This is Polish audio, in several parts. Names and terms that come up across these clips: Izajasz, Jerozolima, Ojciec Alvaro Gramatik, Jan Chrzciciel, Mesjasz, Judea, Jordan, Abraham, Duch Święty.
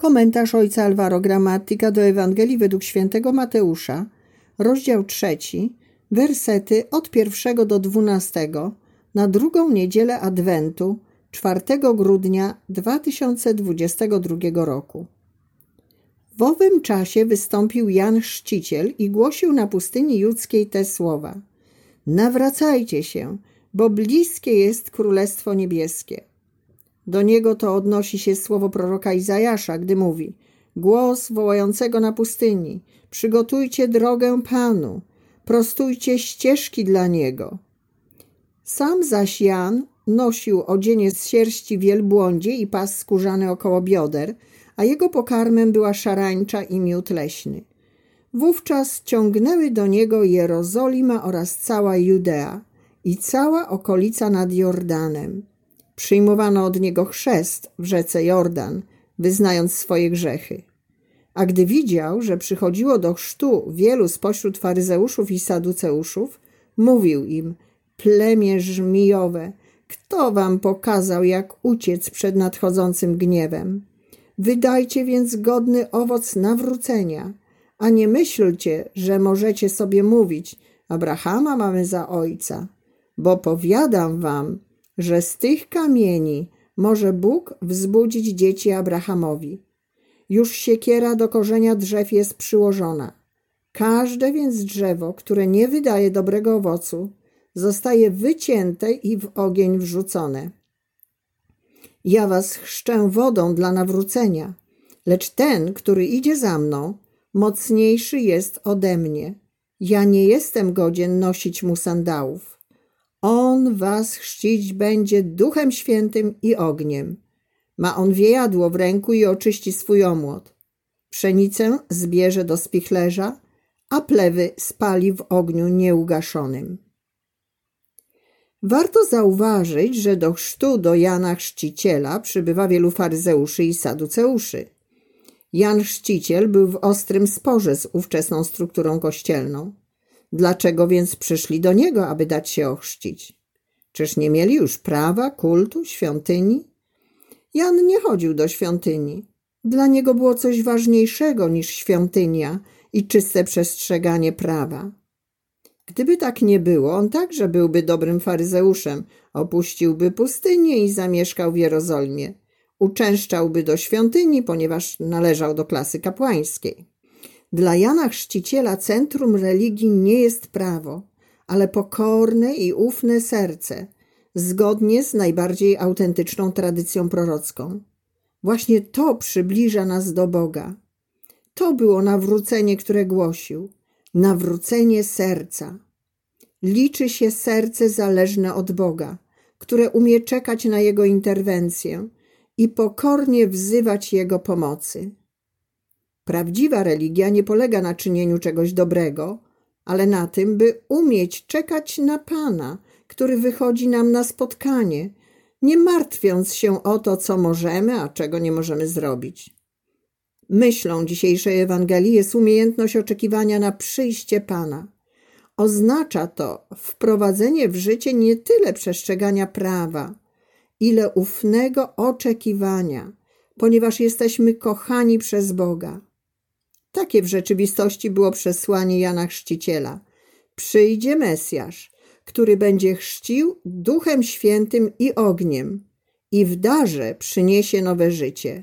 Komentarz Ojca Alvaro Gramatika do Ewangelii według świętego Mateusza, rozdział 3, wersety od 1 do 12, na drugą niedzielę Adwentu, 4 grudnia 2022 roku. W owym czasie wystąpił Jan Chrzciciel i głosił na pustyni judzkiej te słowa: nawracajcie się, bo bliskie jest Królestwo Niebieskie. Do niego to odnosi się słowo proroka Izajasza, gdy mówi: głos wołającego na pustyni, przygotujcie drogę Panu, prostujcie ścieżki dla Niego. Sam zaś Jan nosił odzienie z sierści wielbłądzi i pas skórzany około bioder, a jego pokarmem była szarańcza i miód leśny. Wówczas ciągnęły do niego Jerozolima oraz cała Judea i cała okolica nad Jordanem. Przyjmowano od niego chrzest w rzece Jordan, wyznając swoje grzechy. A gdy widział, że przychodziło do chrztu wielu spośród faryzeuszów i saduceuszów, mówił im: plemię żmijowe, kto wam pokazał, jak uciec przed nadchodzącym gniewem? Wydajcie więc godny owoc nawrócenia, a nie myślcie, że możecie sobie mówić: Abrahama mamy za ojca, bo powiadam wam, że z tych kamieni może Bóg wzbudzić dzieci Abrahamowi. Już siekiera do korzenia drzew jest przyłożona. Każde więc drzewo, które nie wydaje dobrego owocu, zostaje wycięte i w ogień wrzucone. Ja was chrzczę wodą dla nawrócenia, lecz ten, który idzie za mną, mocniejszy jest ode mnie. Ja nie jestem godzien nosić mu sandałów. On was chrzcić będzie Duchem Świętym i ogniem. Ma on wiejadło w ręku i oczyści swój omłot. Pszenicę zbierze do spichlerza, a plewy spali w ogniu nieugaszonym. Warto zauważyć, że do chrztu do Jana Chrzciciela przybywa wielu faryzeuszy i saduceuszy. Jan Chrzciciel był w ostrym sporze z ówczesną strukturą kościelną. Dlaczego więc przyszli do niego, aby dać się ochrzcić? Czyż nie mieli już prawa, kultu, świątyni? Jan nie chodził do świątyni. Dla niego było coś ważniejszego niż świątynia i czyste przestrzeganie prawa. Gdyby tak nie było, on także byłby dobrym faryzeuszem, opuściłby pustynię i zamieszkał w Jerozolimie. Uczęszczałby do świątyni, ponieważ należał do klasy kapłańskiej. Dla Jana Chrzciciela centrum religii nie jest prawo, ale pokorne i ufne serce, zgodnie z najbardziej autentyczną tradycją prorocką. Właśnie to przybliża nas do Boga. To było nawrócenie, które głosił. Nawrócenie serca. Liczy się serce zależne od Boga, które umie czekać na Jego interwencję i pokornie wzywać Jego pomocy. Prawdziwa religia nie polega na czynieniu czegoś dobrego, ale na tym, by umieć czekać na Pana, który wychodzi nam na spotkanie, nie martwiąc się o to, co możemy, a czego nie możemy zrobić. Myślą dzisiejszej Ewangelii jest umiejętność oczekiwania na przyjście Pana. Oznacza to wprowadzenie w życie nie tyle przestrzegania prawa, ile ufnego oczekiwania, ponieważ jesteśmy kochani przez Boga. Takie w rzeczywistości było przesłanie Jana Chrzciciela. Przyjdzie Mesjasz, który będzie chrzcił Duchem Świętym i ogniem i w darze przyniesie nowe życie.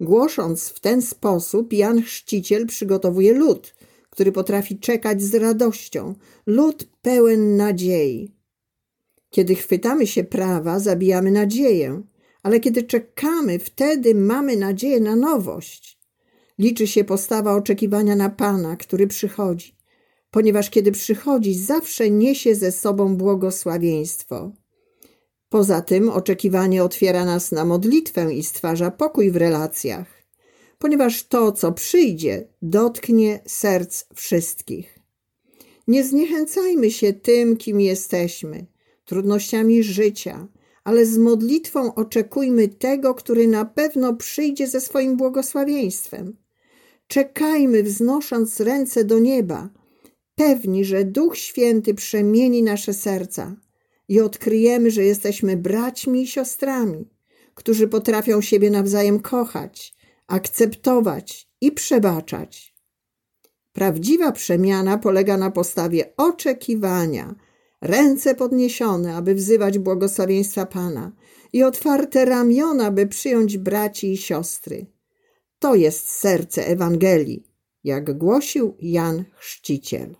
Głosząc w ten sposób, Jan Chrzciciel przygotowuje lud, który potrafi czekać z radością, lud pełen nadziei. Kiedy chwytamy się prawa, zabijamy nadzieję, ale kiedy czekamy, wtedy mamy nadzieję na nowość. Liczy się postawa oczekiwania na Pana, który przychodzi, ponieważ kiedy przychodzi, zawsze niesie ze sobą błogosławieństwo. Poza tym oczekiwanie otwiera nas na modlitwę i stwarza pokój w relacjach, ponieważ to, co przyjdzie, dotknie serc wszystkich. Nie zniechęcajmy się tym, kim jesteśmy, trudnościami życia, ale z modlitwą oczekujmy tego, który na pewno przyjdzie ze swoim błogosławieństwem. Czekajmy, wznosząc ręce do nieba, pewni, że Duch Święty przemieni nasze serca i odkryjemy, że jesteśmy braćmi i siostrami, którzy potrafią siebie nawzajem kochać, akceptować i przebaczać. Prawdziwa przemiana polega na postawie oczekiwania, ręce podniesione, aby wzywać błogosławieństwa Pana i otwarte ramiona, by przyjąć braci i siostry. To jest serce Ewangelii, jak głosił Jan Chrzciciel.